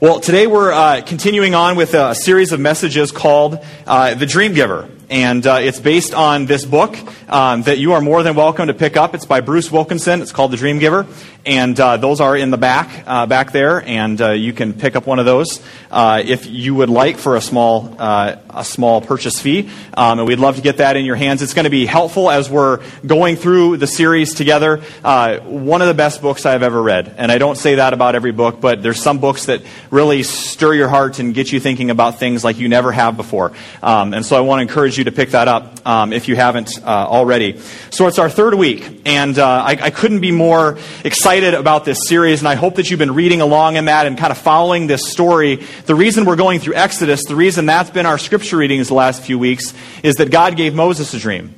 Well, today we're continuing on with a series of messages called The Dream Giver. And it's based on this book that you are more than welcome to pick up. It's by Bruce Wilkinson. It's called The Dream Giver. And those are in the back there. And you can pick up one of those if you would like for a small purchase fee. And we'd love to get that in your hands. It's going to be helpful as we're going through the series together. One of the best books I've ever read. And I don't say that about every book, but there's some books that really stir your heart and get you thinking about things like you never have before. And so I want to encourage you to pick that up if you haven't already. So it's our third week, and I couldn't be more excited about this series, and I hope that you've been reading along in that and kind of following this story. The reason we're going through Exodus, the reason that's been our scripture readings the last few weeks, is that God gave Moses a dream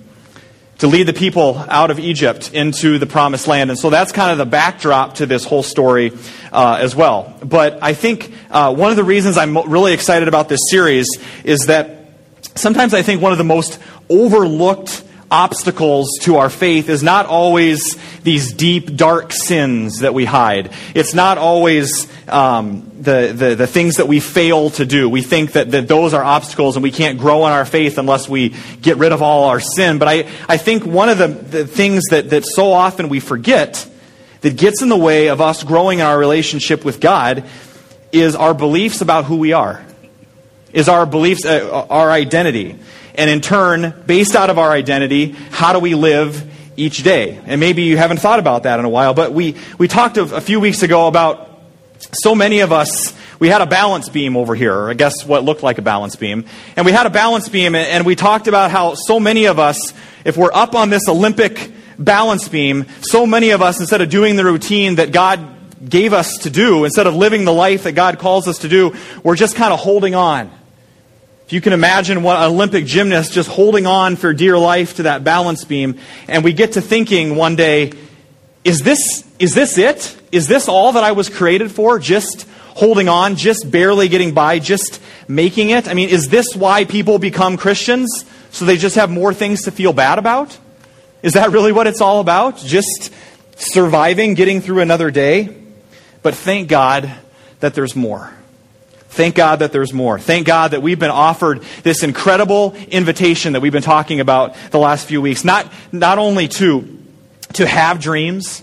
to lead the people out of Egypt into the promised land. And so that's kind of the backdrop to this whole story as well. But I think one of the reasons I'm really excited about this series is that sometimes I think one of the most overlooked obstacles to our faith is not always these deep, dark sins that we hide. It's not always the things that we fail to do. We think that those are obstacles and we can't grow in our faith unless we get rid of all our sin. But I think one of the things that so often we forget that gets in the way of us growing in our relationship with God is our beliefs about who we are, is our beliefs, our identity. And in turn, based out of our identity, how do we live each day? And maybe you haven't thought about that in a while, but we talked a few weeks ago about so many of us, we had a balance beam over here, or I guess what looked like a balance beam. And we had a balance beam, and we talked about how so many of us, if we're up on this Olympic balance beam, so many of us, instead of doing the routine that God gave us to do, instead of living the life that God calls us to do, we're just kind of holding on. If you can imagine what an Olympic gymnast just holding on for dear life to that balance beam, and we get to thinking one day, is this it? Is this all that I was created for? Just holding on, just barely getting by, just making it? I mean, is this why people become Christians? So they just have more things to feel bad about? Is that really what it's all about? Just surviving, getting through another day? But thank God that there's more. Thank God that there's more. Thank God that we've been offered this incredible invitation that we've been talking about the last few weeks. Not only to have dreams,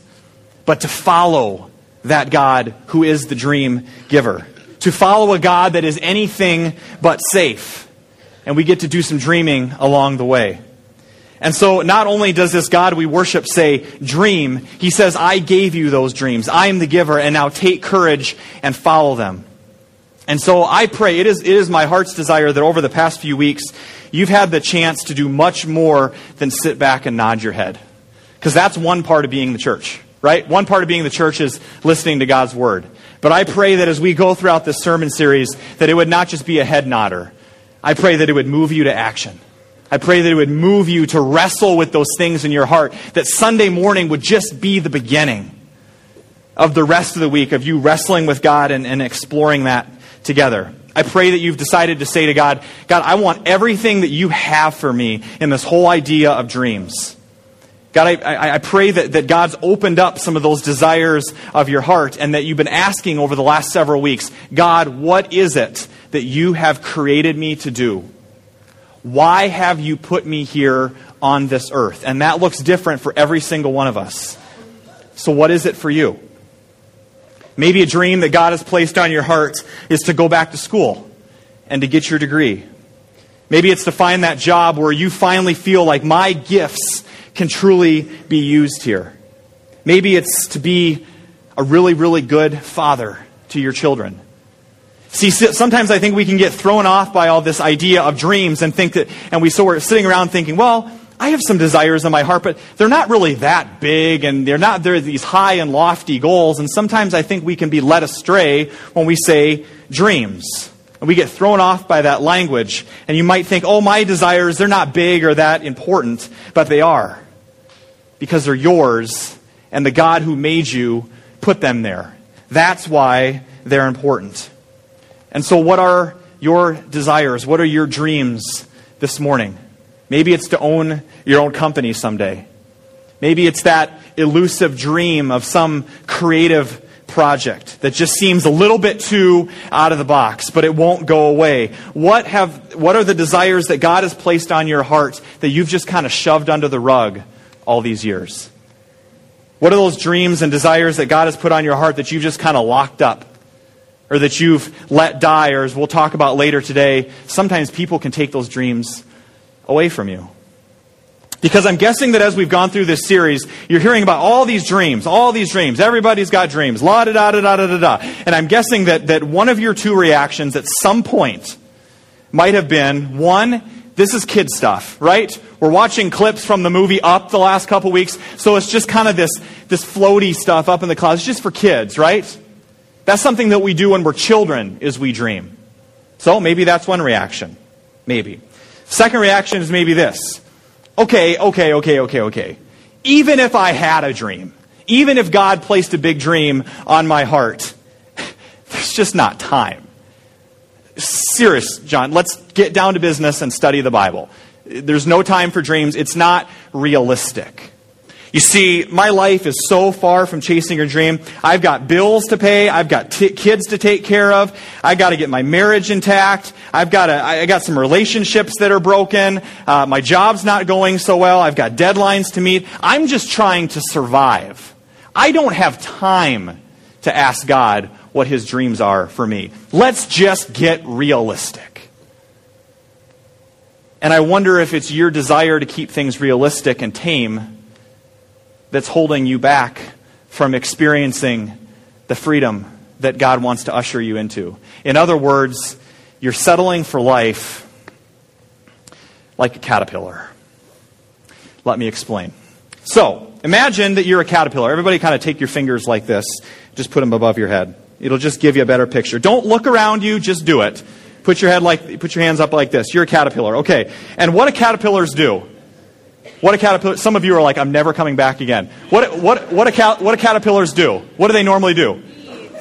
but to follow that God who is the dream giver. To follow a God that is anything but safe. And we get to do some dreaming along the way. And so not only does this God we worship say, dream, he says, I gave you those dreams. I am the giver, and now take courage and follow them. And so I pray, it is my heart's desire that over the past few weeks, you've had the chance to do much more than sit back and nod your head. Because that's one part of being the church, right? One part of being the church is listening to God's word. But I pray that as we go throughout this sermon series, that it would not just be a head nodder. I pray that it would move you to action. I pray that it would move you to wrestle with those things in your heart. That Sunday morning would just be the beginning of the rest of the week, of you wrestling with God and exploring that together. I pray that you've decided to say to God, God, I want everything that you have for me in this whole idea of dreams. God, I pray that God's opened up some of those desires of your heart and that you've been asking over the last several weeks, God, what is it that you have created me to do? Why have you put me here on this earth? And that looks different for every single one of us. So what is it for you? Maybe a dream that God has placed on your heart is to go back to school and to get your degree. Maybe it's to find that job where you finally feel like my gifts can truly be used here. Maybe it's to be a really, really good father to your children. See, sometimes I think we can get thrown off by all this idea of dreams and think that, so we're sitting around thinking, well, I have some desires in my heart, but they're not really that big, and they're these high and lofty goals. And sometimes I think we can be led astray when we say dreams. And we get thrown off by that language. And you might think, oh, my desires, they're not big or that important, but they are. Because they're yours, and the God who made you put them there. That's why they're important. And so what are your desires? What are your dreams this morning? Maybe it's to own your own company someday. Maybe it's that elusive dream of some creative project that just seems a little bit too out of the box, but it won't go away? What are the desires that God has placed on your heart that you've just kind of shoved under the rug all these years? What are those dreams and desires that God has put on your heart that you've just kind of locked up, or that you've let die? Or as we'll talk about later today, sometimes people can take those dreams away from you. Because I'm guessing that as we've gone through this series, you're hearing about all these dreams. Everybody's got dreams. La-da-da-da-da-da-da. And I'm guessing that one of your two reactions at some point might have been, one, this is kid stuff, right? We're watching clips from the movie Up the last couple weeks, so it's just kind of this floaty stuff up in the clouds. It's just for kids, right? That's something that we do when we're children, is we dream. So maybe that's one reaction. Maybe. Second reaction is maybe this. Okay. Even if I had a dream, even if God placed a big dream on my heart, there's just not time. Serious, John, let's get down to business and study the Bible. There's no time for dreams. It's not realistic. You see, my life is so far from chasing your dream. I've got bills to pay. I've got kids to take care of. I've got to get my marriage intact. I got some relationships that are broken. My job's not going so well. I've got deadlines to meet. I'm just trying to survive. I don't have time to ask God what His dreams are for me. Let's just get realistic. And I wonder if it's your desire to keep things realistic and tame that's holding you back from experiencing the freedom that God wants to usher you into. In other words, you're settling for life like a caterpillar. Let me explain. So, imagine that you're a caterpillar. Everybody kind of take your fingers like this. Just put them above your head. It'll just give you a better picture. Don't look around you, just do it. Put your hands up like this. You're a caterpillar. Okay. And what do caterpillars do? What do caterpillars? Some of you are like, I'm never coming back again. What do caterpillars do? What do they normally do?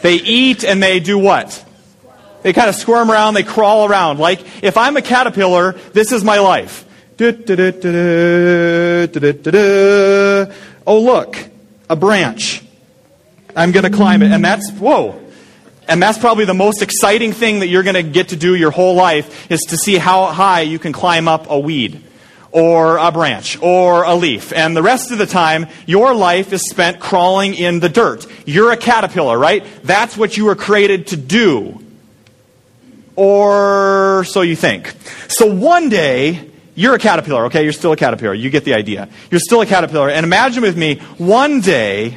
They eat, and they do what? They kind of squirm around. They crawl around. Like, if I'm a caterpillar, this is my life. Oh, look, a branch. I'm going to climb it, and that's whoa. And that's probably the most exciting thing that you're going to get to do your whole life, is to see how high you can climb up a weed, or a branch, or a leaf. And the rest of the time, your life is spent crawling in the dirt. You're a caterpillar, right? That's what you were created to do. Or so you think. So one day, you're a caterpillar, okay? You're still a caterpillar. You get the idea. You're still a caterpillar. And imagine with me, one day,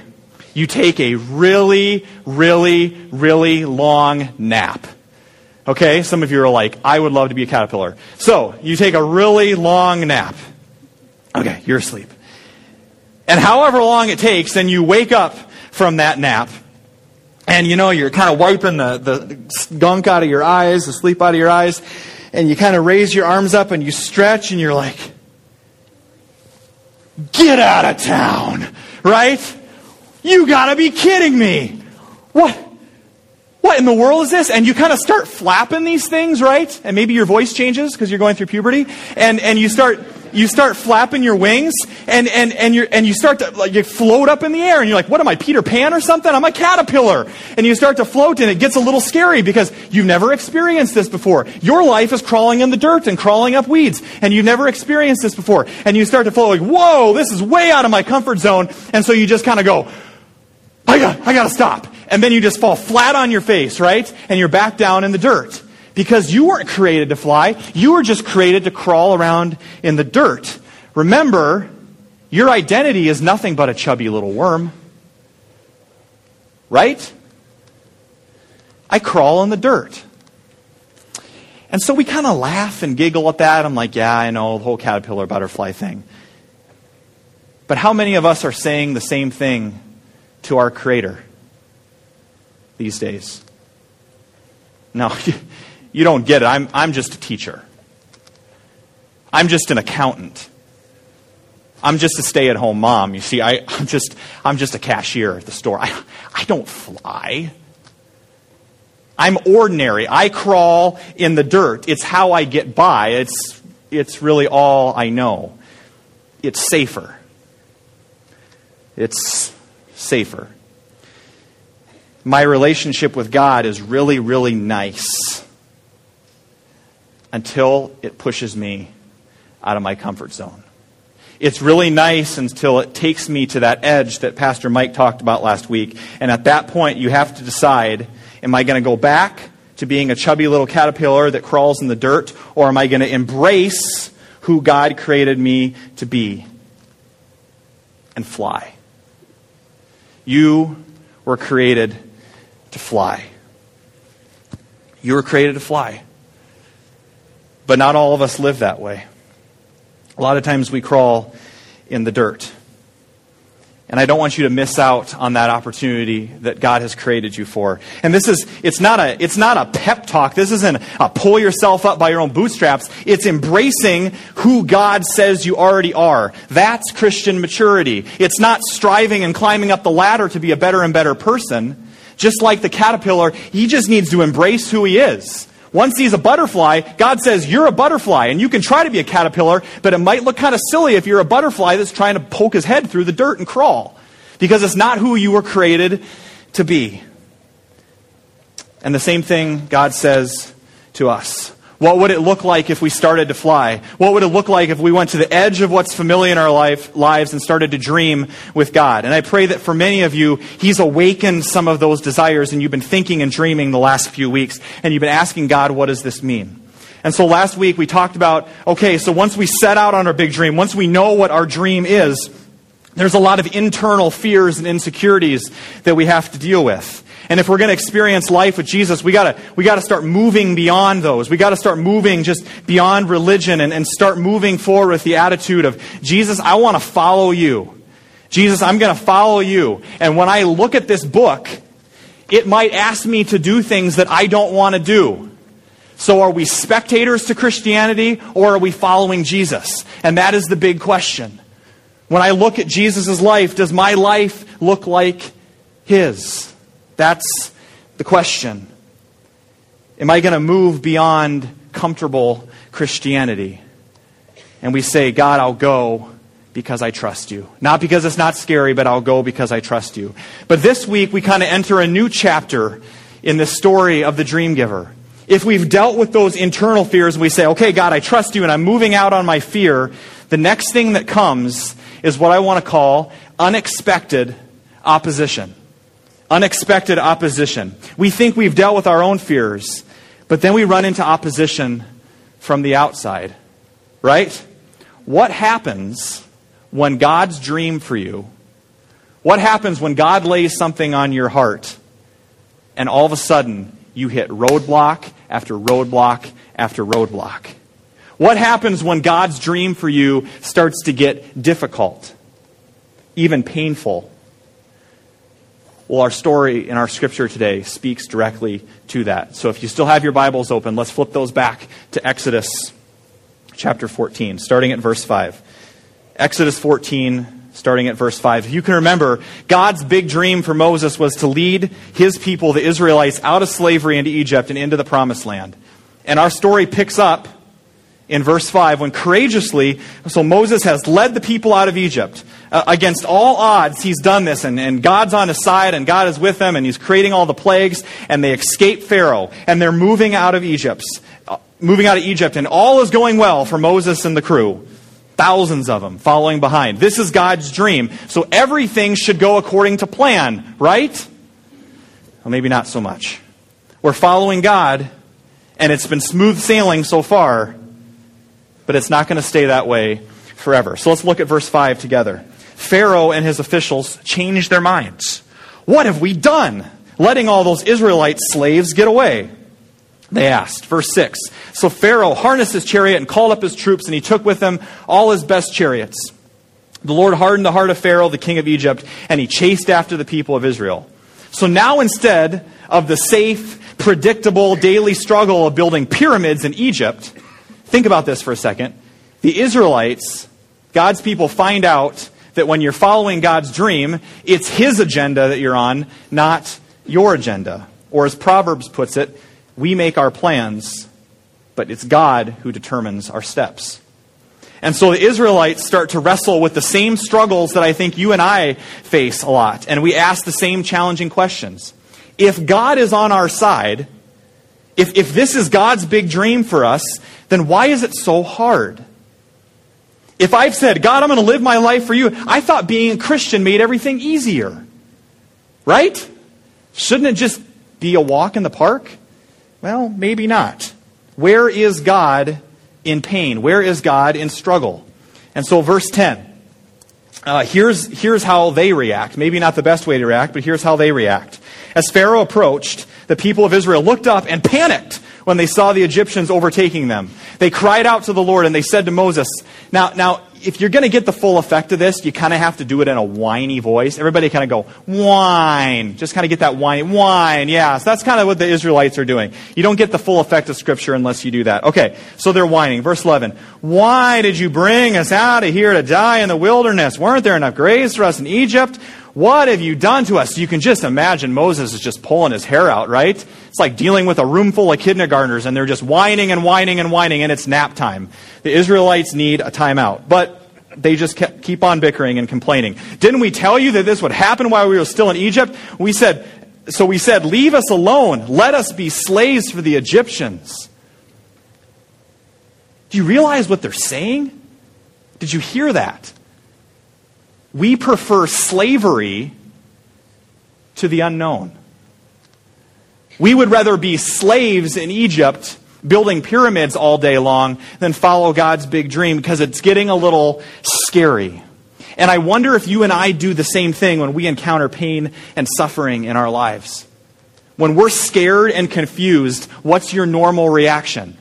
you take a really, really, really long nap. Okay, some of you are like, I would love to be a caterpillar. So, you take a really long nap. Okay, you're asleep. And however long it takes, then you wake up from that nap. And you know, you're kind of wiping the gunk out of your eyes, the sleep out of your eyes. And you kind of raise your arms up and you stretch and you're like, get out of town, right? You gotta be kidding me. What in the world is this? And you kind of start flapping these things, right? And maybe your voice changes because you're going through puberty. And you start flapping your wings and you start to, like, you float up in the air, and you're like, what am I, Peter Pan or something? I'm a caterpillar. And you start to float, and it gets a little scary because you've never experienced this before. Your life is crawling in the dirt and crawling up weeds, and you've never experienced this before. And you start to float like, whoa, this is way out of my comfort zone. And so you just kind of go, I got to stop. And then you just fall flat on your face, right? And you're back down in the dirt. Because you weren't created to fly. You were just created to crawl around in the dirt. Remember, your identity is nothing but a chubby little worm. Right? I crawl in the dirt. And so we kind of laugh and giggle at that. I'm like, yeah, I know, the whole caterpillar butterfly thing. But how many of us are saying the same thing to our Creator these days? No, you don't get it. I'm just a teacher. I'm just an accountant. I'm just a stay-at-home mom. You see, I'm just a cashier at the store. I don't fly. I'm ordinary. I crawl in the dirt. It's how I get by. It's really all I know. It's safer. my relationship with God is really, really nice until it pushes me out of my comfort zone. It's really nice until it takes me to that edge that Pastor Mike talked about last week. And at that point, you have to decide, am I going to go back to being a chubby little caterpillar that crawls in the dirt, or am I going to embrace who God created me to be and fly? You were created to fly. You were created to fly. But not all of us live that way. A lot of times we crawl in the dirt. And I don't want you to miss out on that opportunity that God has created you for. And this is, it's not a pep talk. This isn't a pull yourself up by your own bootstraps. It's embracing who God says you already are. That's Christian maturity. It's not striving and climbing up the ladder to be a better and better person. Just like the caterpillar, he just needs to embrace who he is. Once he's a butterfly, God says, you're a butterfly, and you can try to be a caterpillar, but it might look kind of silly if you're a butterfly that's trying to poke his head through the dirt and crawl, because it's not who you were created to be. And the same thing God says to us. What would it look like if we started to fly? What would it look like if we went to the edge of what's familiar in our lives and started to dream with God? And I pray that for many of you, he's awakened some of those desires, and you've been thinking and dreaming the last few weeks, and you've been asking God, what does this mean? And so last week we talked about, okay, so once we set out on our big dream, once we know what our dream is, there's a lot of internal fears and insecurities that we have to deal with. And if we're going to experience life with Jesus, we got to start moving beyond those. We got to start moving just beyond religion and start moving forward with the attitude of, Jesus, I want to follow you. Jesus, I'm going to follow you. And when I look at this book, it might ask me to do things that I don't want to do. So are we spectators to Christianity, or are we following Jesus? And that is the big question. When I look at Jesus' life, does my life look like his? That's the question. Am I going to move beyond comfortable Christianity? And we say, God, I'll go because I trust you. Not because it's not scary, but I'll go because I trust you. But this week, we kind of enter a new chapter in the story of the Dream Giver. If we've dealt with those internal fears, we say, okay, God, I trust you, and I'm moving out on my fear. The next thing that comes is what I want to call unexpected opposition. Unexpected opposition. We think we've dealt with our own fears, but then we run into opposition from the outside, right? What happens when God's dream for you, what happens when God lays something on your heart, and all of a sudden you hit roadblock after roadblock after roadblock? What happens when God's dream for you starts to get difficult, even painful? Well, our story in our scripture today speaks directly to that. So if you still have your Bibles open, let's flip those back to Exodus chapter 14, starting at verse 5. Exodus 14, starting at verse 5. If you can remember, God's big dream for Moses was to lead his people, the Israelites, out of slavery into Egypt and into the Promised Land. And our story picks up in verse 5 when courageously, so Moses has led the people out of Egypt. Against all odds, he's done this, and God's on his side, and God is with them, and he's creating all the plagues, and they escape Pharaoh, and they're moving out of Egypt, and all is going well for Moses and the crew. Thousands of them following behind. This is God's dream, so everything should go according to plan, right? Well, maybe not so much. We're following God, and it's been smooth sailing so far, but it's not going to stay that way forever. So let's look at verse 5 together. Pharaoh and his officials changed their minds. What have we done, letting all those Israelite slaves get away? They asked. Verse 6. So Pharaoh harnessed his chariot and called up his troops, and he took with him all his best chariots. The Lord hardened the heart of Pharaoh, the king of Egypt, and he chased after the people of Israel. So now, instead of the safe, predictable daily struggle of building pyramids in Egypt, think about this for a second. The Israelites, God's people, find out that when you're following God's dream, it's his agenda that you're on, not your agenda. Or as Proverbs puts it, we make our plans, but it's God who determines our steps. And so the Israelites start to wrestle with the same struggles that I think you and I face a lot. And we ask the same challenging questions. if God is on our side, if this is God's big dream for us, then why is it so hard? If I've said, God, I'm going to live my life for you, I thought being a Christian made everything easier. Right? Shouldn't it just be a walk in the park? Well, maybe not. Where is God in pain? Where is God in struggle? And so verse 10, here's how they react. Maybe not the best way to react, but here's how they react. As Pharaoh approached, the people of Israel looked up and panicked when they saw the Egyptians overtaking them. They cried out to the Lord and they said to Moses, now if you're going to get the full effect of this, you kind of have to do it in a whiny voice. Everybody kind of go, whine. Just kind of get that whine. Yeah, so that's kind of what the Israelites are doing. You don't get the full effect of Scripture unless you do that. Okay, so they're whining. Verse 11, why did you bring us out of here to die in the wilderness? Weren't there enough graves for us in Egypt? What have you done to us? You can just imagine Moses is just pulling his hair out, right? It's like dealing with a room full of kindergartners, and they're just whining, and it's nap time. The Israelites need a timeout, but they just keep on bickering and complaining. Didn't we tell you that this would happen while we were still in Egypt? We said, leave us alone. Let us be slaves for the Egyptians. Do you realize what they're saying? Did you hear that? We prefer slavery to the unknown. We would rather be slaves in Egypt, building pyramids all day long, than follow God's big dream, because it's getting a little scary. And I wonder if you and I do the same thing when we encounter pain and suffering in our lives. When we're scared and confused, what's your normal reaction?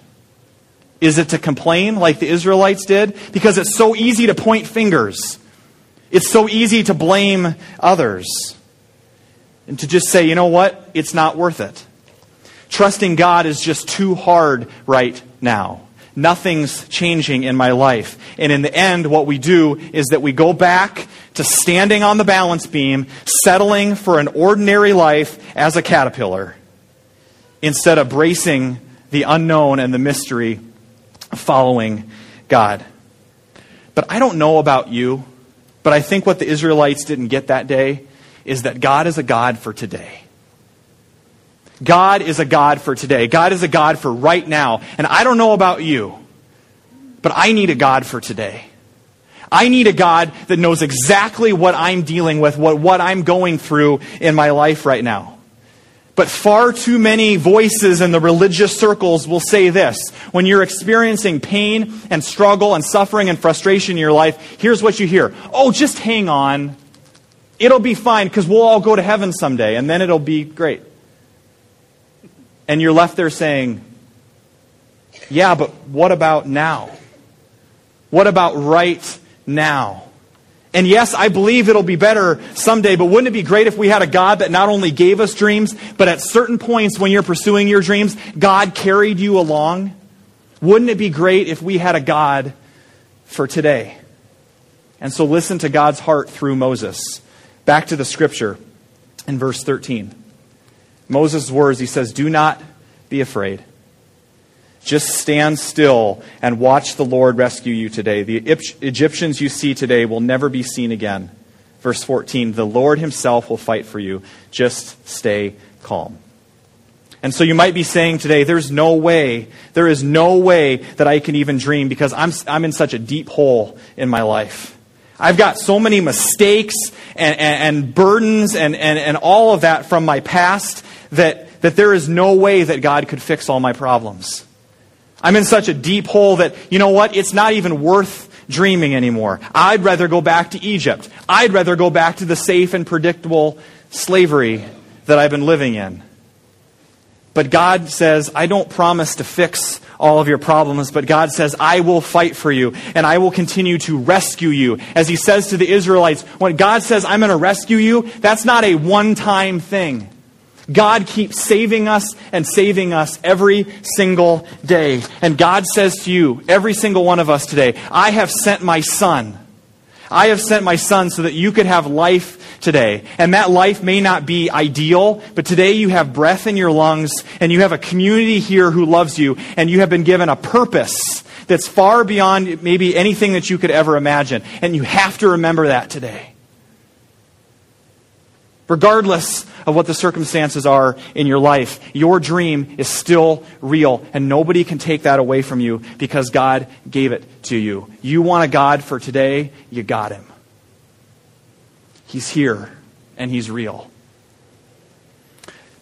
Is it to complain like the Israelites did? Because it's so easy to point fingers. It's so easy to blame others and to just say, you know what? It's not worth it. Trusting God is just too hard right now. Nothing's changing in my life. And in the end, what we do is that we go back to standing on the balance beam, settling for an ordinary life as a caterpillar, instead of bracing the unknown and the mystery of following God. But I don't know about you, but I think what the Israelites didn't get that day is that God is a God for today. God is a God for today. God is a God for right now. And I don't know about you, but I need a God for today. I need a God that knows exactly what I'm dealing with, what I'm going through in my life right now. But far too many voices in the religious circles will say this. When you're experiencing pain and struggle and suffering and frustration in your life, here's what you hear. Oh, just hang on. It'll be fine because we'll all go to heaven someday and then it'll be great. And you're left there saying, yeah, but what about now? What about right now? And yes, I believe it'll be better someday, but wouldn't it be great if we had a God that not only gave us dreams, but at certain points when you're pursuing your dreams, God carried you along? Wouldn't it be great if we had a God for today? And so listen to God's heart through Moses. Back to the scripture in verse 13. Moses' words, he says, do not be afraid. Just stand still and watch the Lord rescue you today. The Egyptians you see today will never be seen again. Verse 14, the Lord himself will fight for you. Just stay calm. And so you might be saying today, there is no way that I can even dream because I'm in such a deep hole in my life. I've got so many mistakes and burdens and all of that from my past that there is no way that God could fix all my problems. I'm in such a deep hole that, you know what, it's not even worth dreaming anymore. I'd rather go back to Egypt. I'd rather go back to the safe and predictable slavery that I've been living in. But God says, I don't promise to fix all of your problems, but God says, I will fight for you, and I will continue to rescue you. As he says to the Israelites, when God says, I'm going to rescue you, that's not a one-time thing. God keeps saving us every single day. And God says to you, every single one of us today, I have sent my son. I have sent my son so that you could have life today. And that life may not be ideal, but today you have breath in your lungs and you have a community here who loves you and you have been given a purpose that's far beyond maybe anything that you could ever imagine. And you have to remember that today. Regardless of what the circumstances are in your life, your dream is still real, and nobody can take that away from you because God gave it to you. You want a God for today, you got him. He's here, and he's real.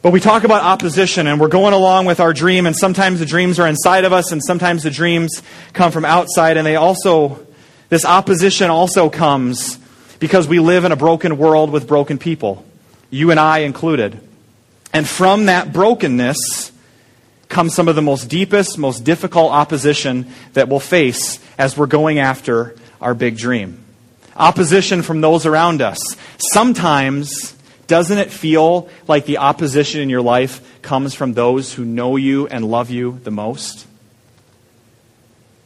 But we talk about opposition, and we're going along with our dream, and sometimes the dreams are inside of us, and sometimes the dreams come from outside, and they also, this opposition also comes because we live in a broken world with broken people. You and I included. And from that brokenness comes some of the most deepest, most difficult opposition that we'll face as we're going after our big dream. Opposition from those around us. Sometimes, doesn't it feel like the opposition in your life comes from those who know you and love you the most?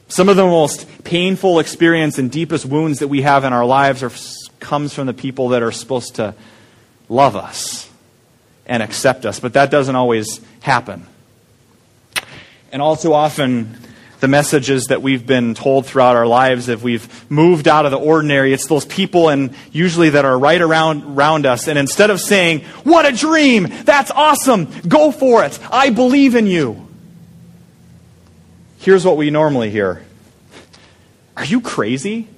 Some of the most painful experience and deepest wounds that we have in our lives comes from the people that are supposed to love us and accept us, but that doesn't always happen. And all too often, the messages that we've been told throughout our lives, if we've moved out of the ordinary, it's those people and usually that are right around us. And instead of saying, "What a dream! That's awesome! Go for it! I believe in you!" here's what we normally hear. "Are you crazy?"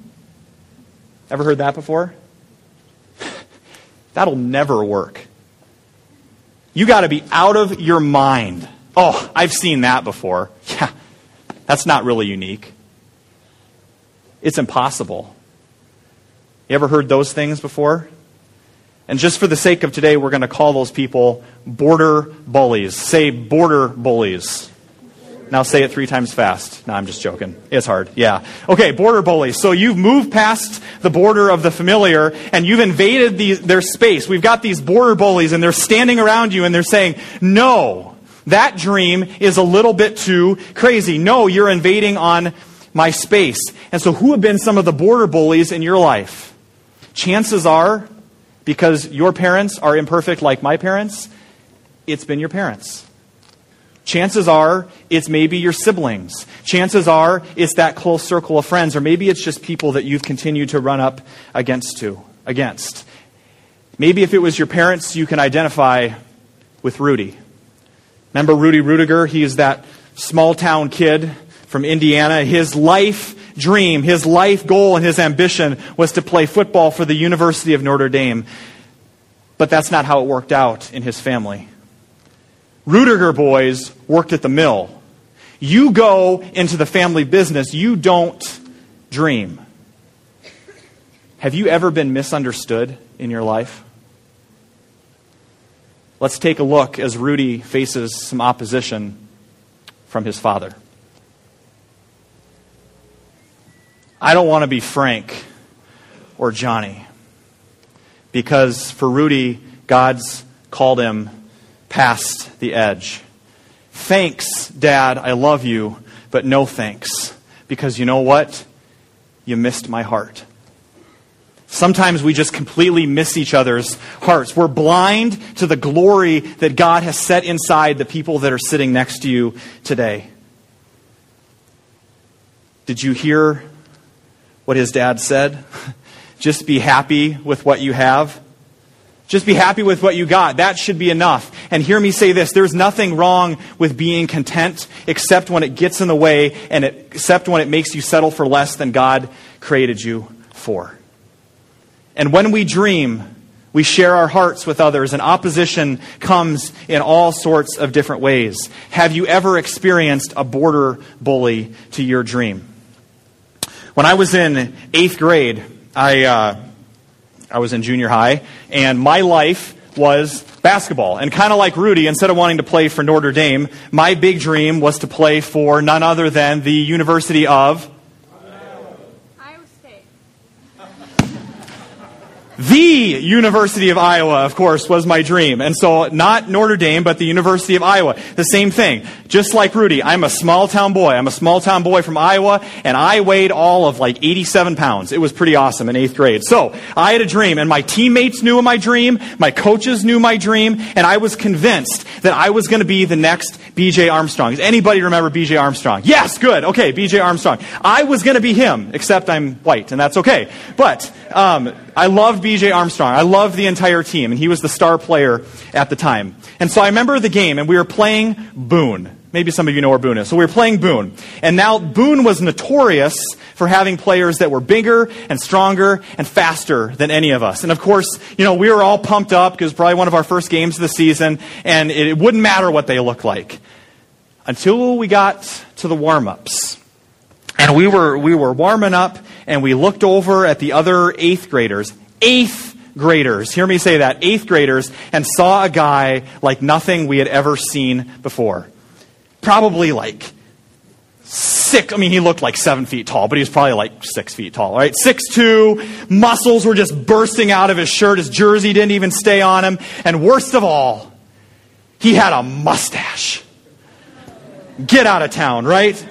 Ever heard that before? "That'll never work. You got to be out of your mind." "Oh, I've seen that before." "Yeah, that's not really unique. It's impossible." You ever heard those things before? And just for the sake of today, we're going to call those people border bullies. Say border bullies. Now say it 3 times fast. No, I'm just joking. It's hard. Yeah. Okay, border bullies. So you've moved past the border of the familiar and you've invaded their space. We've got these border bullies and they're standing around you and they're saying, "No, that dream is a little bit too crazy. No, you're invading on my space." And so who have been some of the border bullies in your life? Chances are, because your parents are imperfect like my parents, it's been your parents. Chances are, it's maybe your siblings. Chances are, it's that close circle of friends. Or maybe it's just people that you've continued to run up against. Maybe if it was your parents, you can identify with Rudy. Remember Rudy Ruettiger? He is that small-town kid from Indiana. His life dream, his life goal, and his ambition was to play football for the University of Notre Dame. But that's not how it worked out in his family. Ruettiger boys worked at the mill. You go into the family business. You don't dream. Have you ever been misunderstood in your life? Let's take a look as Rudy faces some opposition from his father. "I don't want to be Frank or Johnny," because for Rudy, God's called him past the edge. "Thanks, Dad, I love you, but no thanks. Because you know what? You missed my heart." Sometimes we just completely miss each other's hearts. We're blind to the glory that God has set inside the people that are sitting next to you today. Did you hear what his dad said? Just be happy with what you have. Just be happy with what you got. That should be enough. And hear me say this, there's nothing wrong with being content except when it gets in the way and except when it makes you settle for less than God created you for. And when we dream, we share our hearts with others, and opposition comes in all sorts of different ways. Have you ever experienced a border bully to your dream? When I was in 8th grade, I was in junior high, and my life was basketball. And kind of like Rudy, instead of wanting to play for Notre Dame, my big dream was to play for none other than the University of Iowa State. The University of Iowa, of course, was my dream. And so not Notre Dame, but the University of Iowa. The same thing. Just like Rudy, I'm a small-town boy. I'm a small-town boy from Iowa, and I weighed all of like 87 pounds. It was pretty awesome in 8th grade. So I had a dream, and my teammates knew my dream, my coaches knew my dream, and I was convinced that I was going to be the next B.J. Armstrong. Does anybody remember B.J. Armstrong? Yes, good. Okay, B.J. Armstrong. I was going to be him, except I'm white, and that's okay. But I loved B.J. Armstrong. I loved the entire team, and he was the star player at the time. And so I remember the game, and we were playing Boone. Maybe some of you know where Boone is. So we were playing Boone. And now Boone was notorious for having players that were bigger and stronger and faster than any of us. And of course, you know, we were all pumped up because probably one of our first games of the season, and it wouldn't matter what they looked like. Until we got to the warm-ups. And we were warming up, and we looked over at the other eighth graders. Eighth graders. Hear me say that. Eighth graders. And saw a guy like nothing we had ever seen before. Probably like 6. I mean, he looked like 7 feet tall, but he was probably like 6 feet tall, right? 6'2", muscles were just bursting out of his shirt. His jersey didn't even stay on him. And worst of all, he had a mustache. Get out of town, right?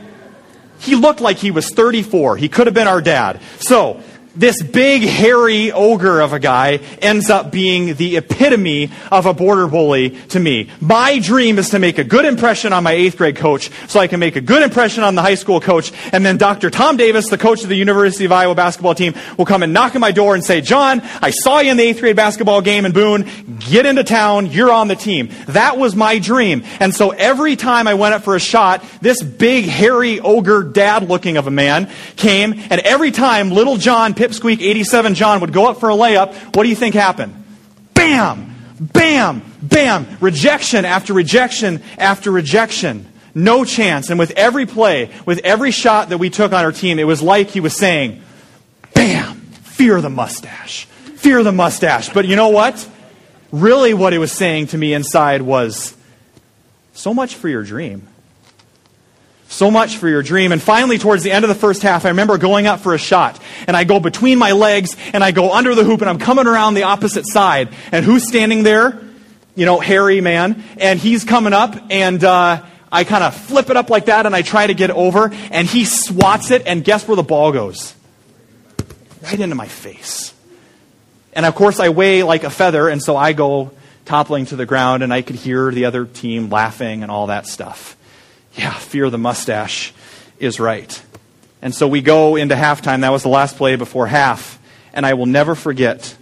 He looked like he was 34. He could have been our dad. So this big, hairy ogre of a guy ends up being the epitome of a border bully to me. My dream is to make a good impression on my 8th grade coach so I can make a good impression on the high school coach. And then Dr. Tom Davis, the coach of the University of Iowa basketball team, will come and knock on my door and say, "John, I saw you in the 8th grade basketball game in Boone. Get into town. You're on the team." That was my dream. And so every time I went up for a shot, this big, hairy, ogre dad looking of a man came. And every time little John, Pipsqueak 87 John, would go up for a layup, what do you think happened? Bam! Bam! Bam! Rejection after rejection after rejection. No chance. And with every play, with every shot that we took on our team, it was like he was saying, bam! Fear the mustache. Fear the mustache. But you know what? Really what it was saying to me inside was, so much for your dream. So much for your dream. And finally, towards the end of the first half, I remember going up for a shot. And I go between my legs, and I go under the hoop, and I'm coming around the opposite side. And who's standing there? You know, hairy man. And he's coming up, and I kind of flip it up like that, and I try to get over. And he swats it, and guess where the ball goes? Right into my face. And of course, I weigh like a feather, and so I go toppling to the ground, and I could hear the other team laughing and all that stuff. Yeah, fear the mustache is right. And so we go into halftime. That was the last play before half. And I will never forget,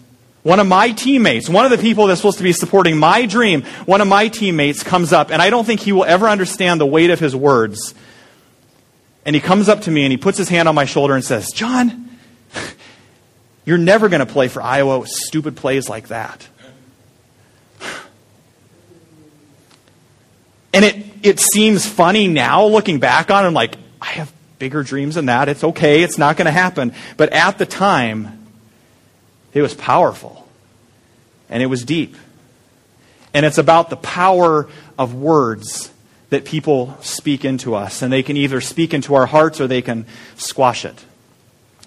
one of my teammates, one of the people that's supposed to be supporting my dream, one of my teammates comes up, and I don't think he will ever understand the weight of his words. And he comes up to me, and he puts his hand on my shoulder and says, "John, you're never going to play for Iowa with stupid plays like that." And it seems funny now looking back on it. I'm like, I have bigger dreams than that. It's okay. It's not going to happen. But at the time, it was powerful. And it was deep. And it's about the power of words that people speak into us. And they can either speak into our hearts or they can squash it.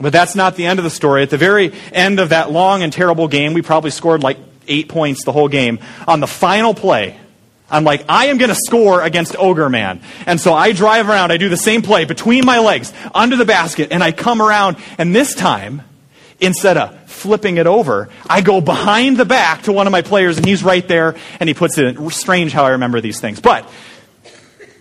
But that's not the end of the story. At the very end of that long and terrible game, we probably scored like 8 points the whole game. On the final play, I'm like, I am going to score against Ogre Man. And so I drive around. I do the same play between my legs, under the basket, and I come around. And this time, instead of flipping it over, I go behind the back to one of my players, and he's right there, and he puts it in. Strange how I remember these things. But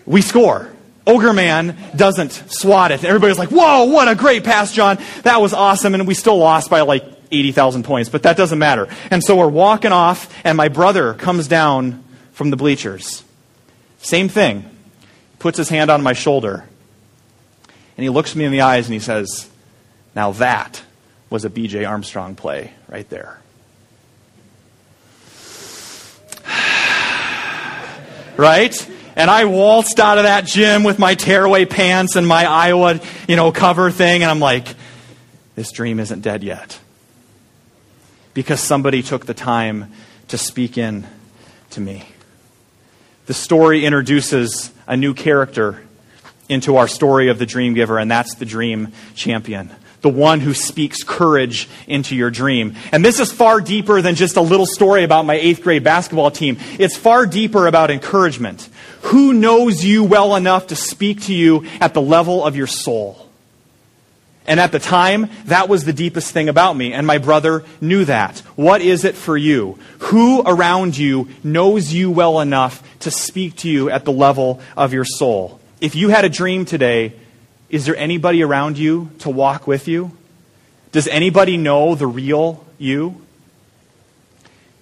we score. Ogre Man doesn't swat it. Everybody's like, whoa, what a great pass, John. That was awesome. And we still lost by like 80,000 points, but that doesn't matter. And so we're walking off, and my brother comes down from the bleachers. Same thing. Puts his hand on my shoulder. And he looks me in the eyes and he says, "Now that was a B.J. Armstrong play right there." Right? And I waltzed out of that gym with my tearaway pants and my Iowa, cover thing. And I'm like, this dream isn't dead yet. Because somebody took the time to speak in to me. The story introduces a new character into our story of the dream giver, and that's the dream champion, the one who speaks courage into your dream. And this is far deeper than just a little story about my 8th grade basketball team. It's far deeper about encouragement. Who knows you well enough to speak to you at the level of your soul? And at the time, that was the deepest thing about me, and my brother knew that. What is it for you? Who around you knows you well enough to speak to you at the level of your soul? If you had a dream today, is there anybody around you to walk with you? Does anybody know the real you?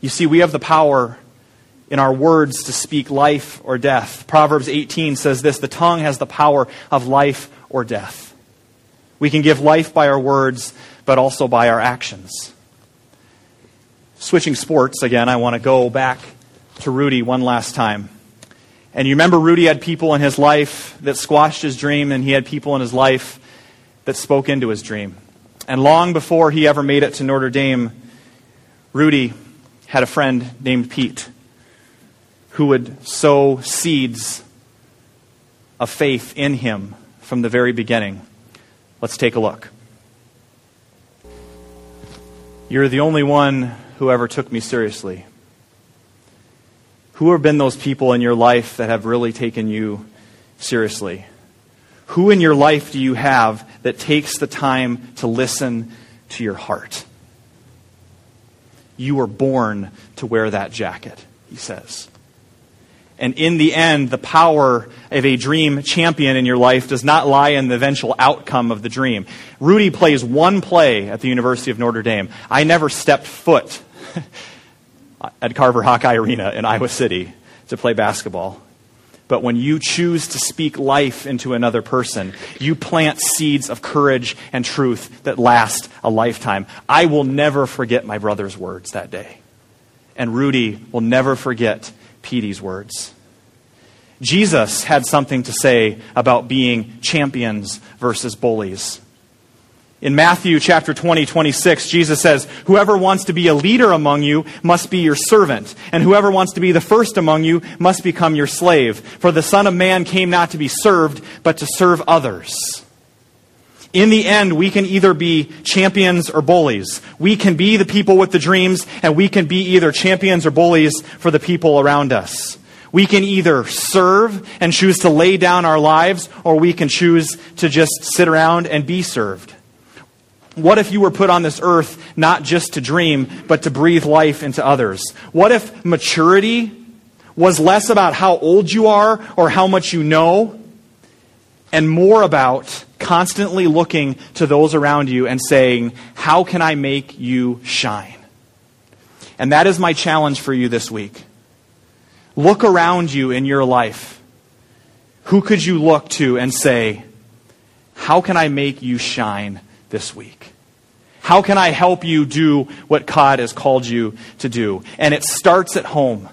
You see, we have the power in our words to speak life or death. Proverbs 18 says this, the tongue has the power of life or death. We can give life by our words, but also by our actions. Switching sports, again, I want to go back to Rudy one last time. And you remember Rudy had people in his life that squashed his dream, and he had people in his life that spoke into his dream. And long before he ever made it to Notre Dame, Rudy had a friend named Pete who would sow seeds of faith in him from the very beginning. Let's take a look. You're the only one who ever took me seriously. Who have been those people in your life that have really taken you seriously? Who in your life do you have that takes the time to listen to your heart? You were born to wear that jacket, he says. And in the end, the power of a dream champion in your life does not lie in the eventual outcome of the dream. Rudy plays one play at the University of Notre Dame. I never stepped foot at Carver Hawkeye Arena in Iowa City to play basketball. But when you choose to speak life into another person, you plant seeds of courage and truth that last a lifetime. I will never forget my brother's words that day. And Rudy will never forget Petey's words. Jesus had something to say about being champions versus bullies. In Matthew chapter 26, Jesus says, "Whoever wants to be a leader among you must be your servant, and whoever wants to be the first among you must become your slave. For the Son of Man came not to be served, but to serve others." In the end, we can either be champions or bullies. We can be the people with the dreams, and we can be either champions or bullies for the people around us. We can either serve and choose to lay down our lives, or we can choose to just sit around and be served. What if you were put on this earth not just to dream, but to breathe life into others? What if maturity was less about how old you are or how much you know, and more about constantly looking to those around you and saying, how can I make you shine? And that is my challenge for you this week. Look around you in your life. Who could you look to and say, how can I make you shine this week? How can I help you do what God has called you to do? And it starts at home.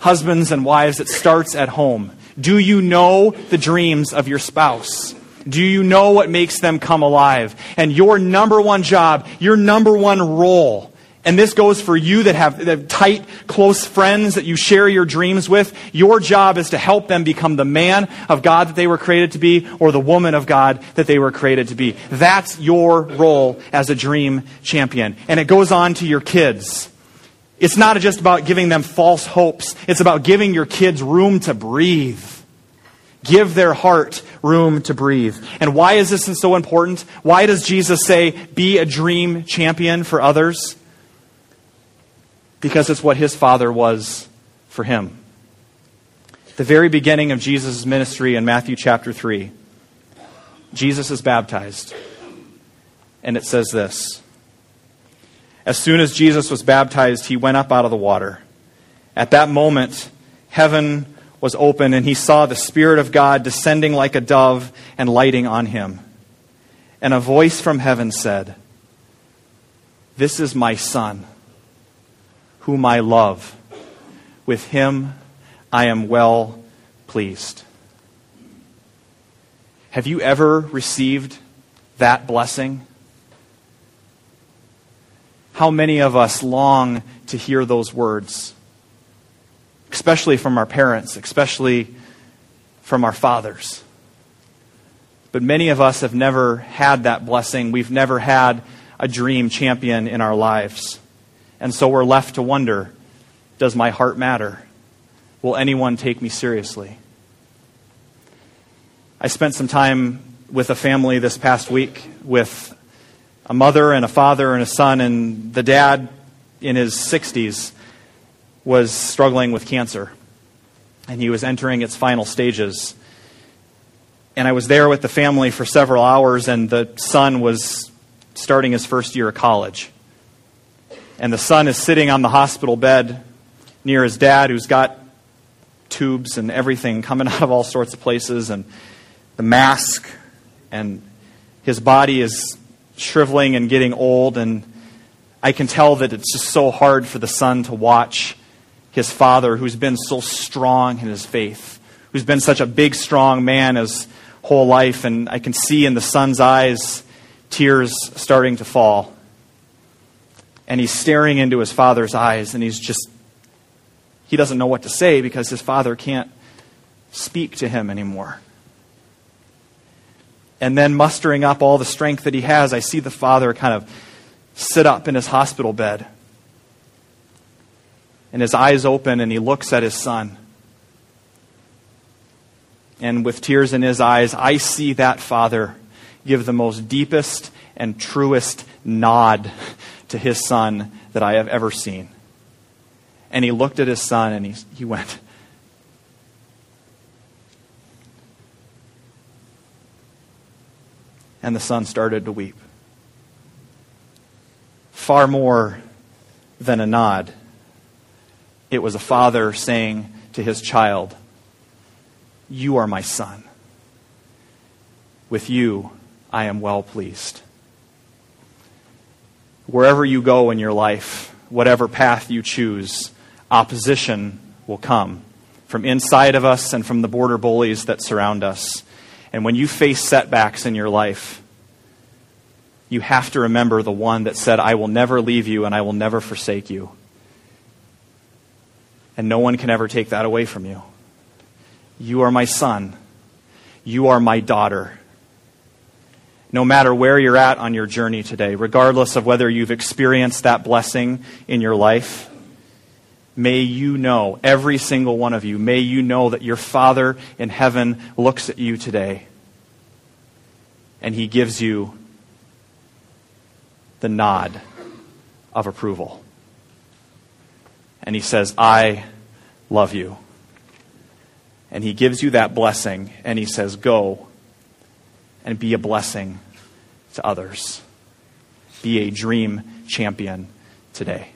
Husbands and wives, it starts at home. Do you know the dreams of your spouse? Do you know what makes them come alive? And your number one job, your number one role, and this goes for you that have tight, close friends that you share your dreams with, your job is to help them become the man of God that they were created to be or the woman of God that they were created to be. That's your role as a dream champion. And it goes on to your kids. It's not just about giving them false hopes. It's about giving your kids room to breathe. Give their heart room to breathe. And why is this so important? Why does Jesus say, be a dream champion for others? Because it's what his Father was for him. The very beginning of Jesus' ministry in Matthew chapter 3, Jesus is baptized. And it says this, as soon as Jesus was baptized, he went up out of the water. At that moment, heaven was open, and he saw the Spirit of God descending like a dove and lighting on him. And a voice from heaven said, "This is my Son, whom I love. With him I am well pleased." Have you ever received that blessing? How many of us long to hear those words? Especially from our parents, especially from our fathers. But many of us have never had that blessing. We've never had a dream champion in our lives. And so we're left to wonder, does my heart matter? Will anyone take me seriously? I spent some time with a family this past week with a mother and a father and a son, and the dad in his 60s was struggling with cancer, and he was entering its final stages. And I was there with the family for several hours, and the son was starting his first year of college. And the son is sitting on the hospital bed near his dad, who's got tubes and everything coming out of all sorts of places, and the mask, and his body is shriveling and getting old, and I can tell that it's just so hard for the son to watch his father, who's been so strong in his faith, who's been such a big, strong man his whole life, and I can see in the son's eyes tears starting to fall. And he's staring into his father's eyes, and he doesn't know what to say because his father can't speak to him anymore. And then mustering up all the strength that he has, I see the father kind of sit up in his hospital bed. And his eyes open, and he looks at his son. And with tears in his eyes, I see that father give the most deepest and truest nod to his son that I have ever seen. And he looked at his son, and he went, and the son started to weep. Far more than a nod, it was a father saying to his child, "You are my son. With you, I am well pleased." Wherever you go in your life, whatever path you choose, opposition will come from inside of us and from the border bullies that surround us. And when you face setbacks in your life, you have to remember the one that said, "I will never leave you and I will never forsake you." And no one can ever take that away from you. You are my son. You are my daughter. No matter where you're at on your journey today, regardless of whether you've experienced that blessing in your life, may you know, every single one of you, may you know that your Father in heaven looks at you today and he gives you the nod of approval. And he says, "I love you." And he gives you that blessing and he says, "Go and be a blessing to others." Be a dream champion today.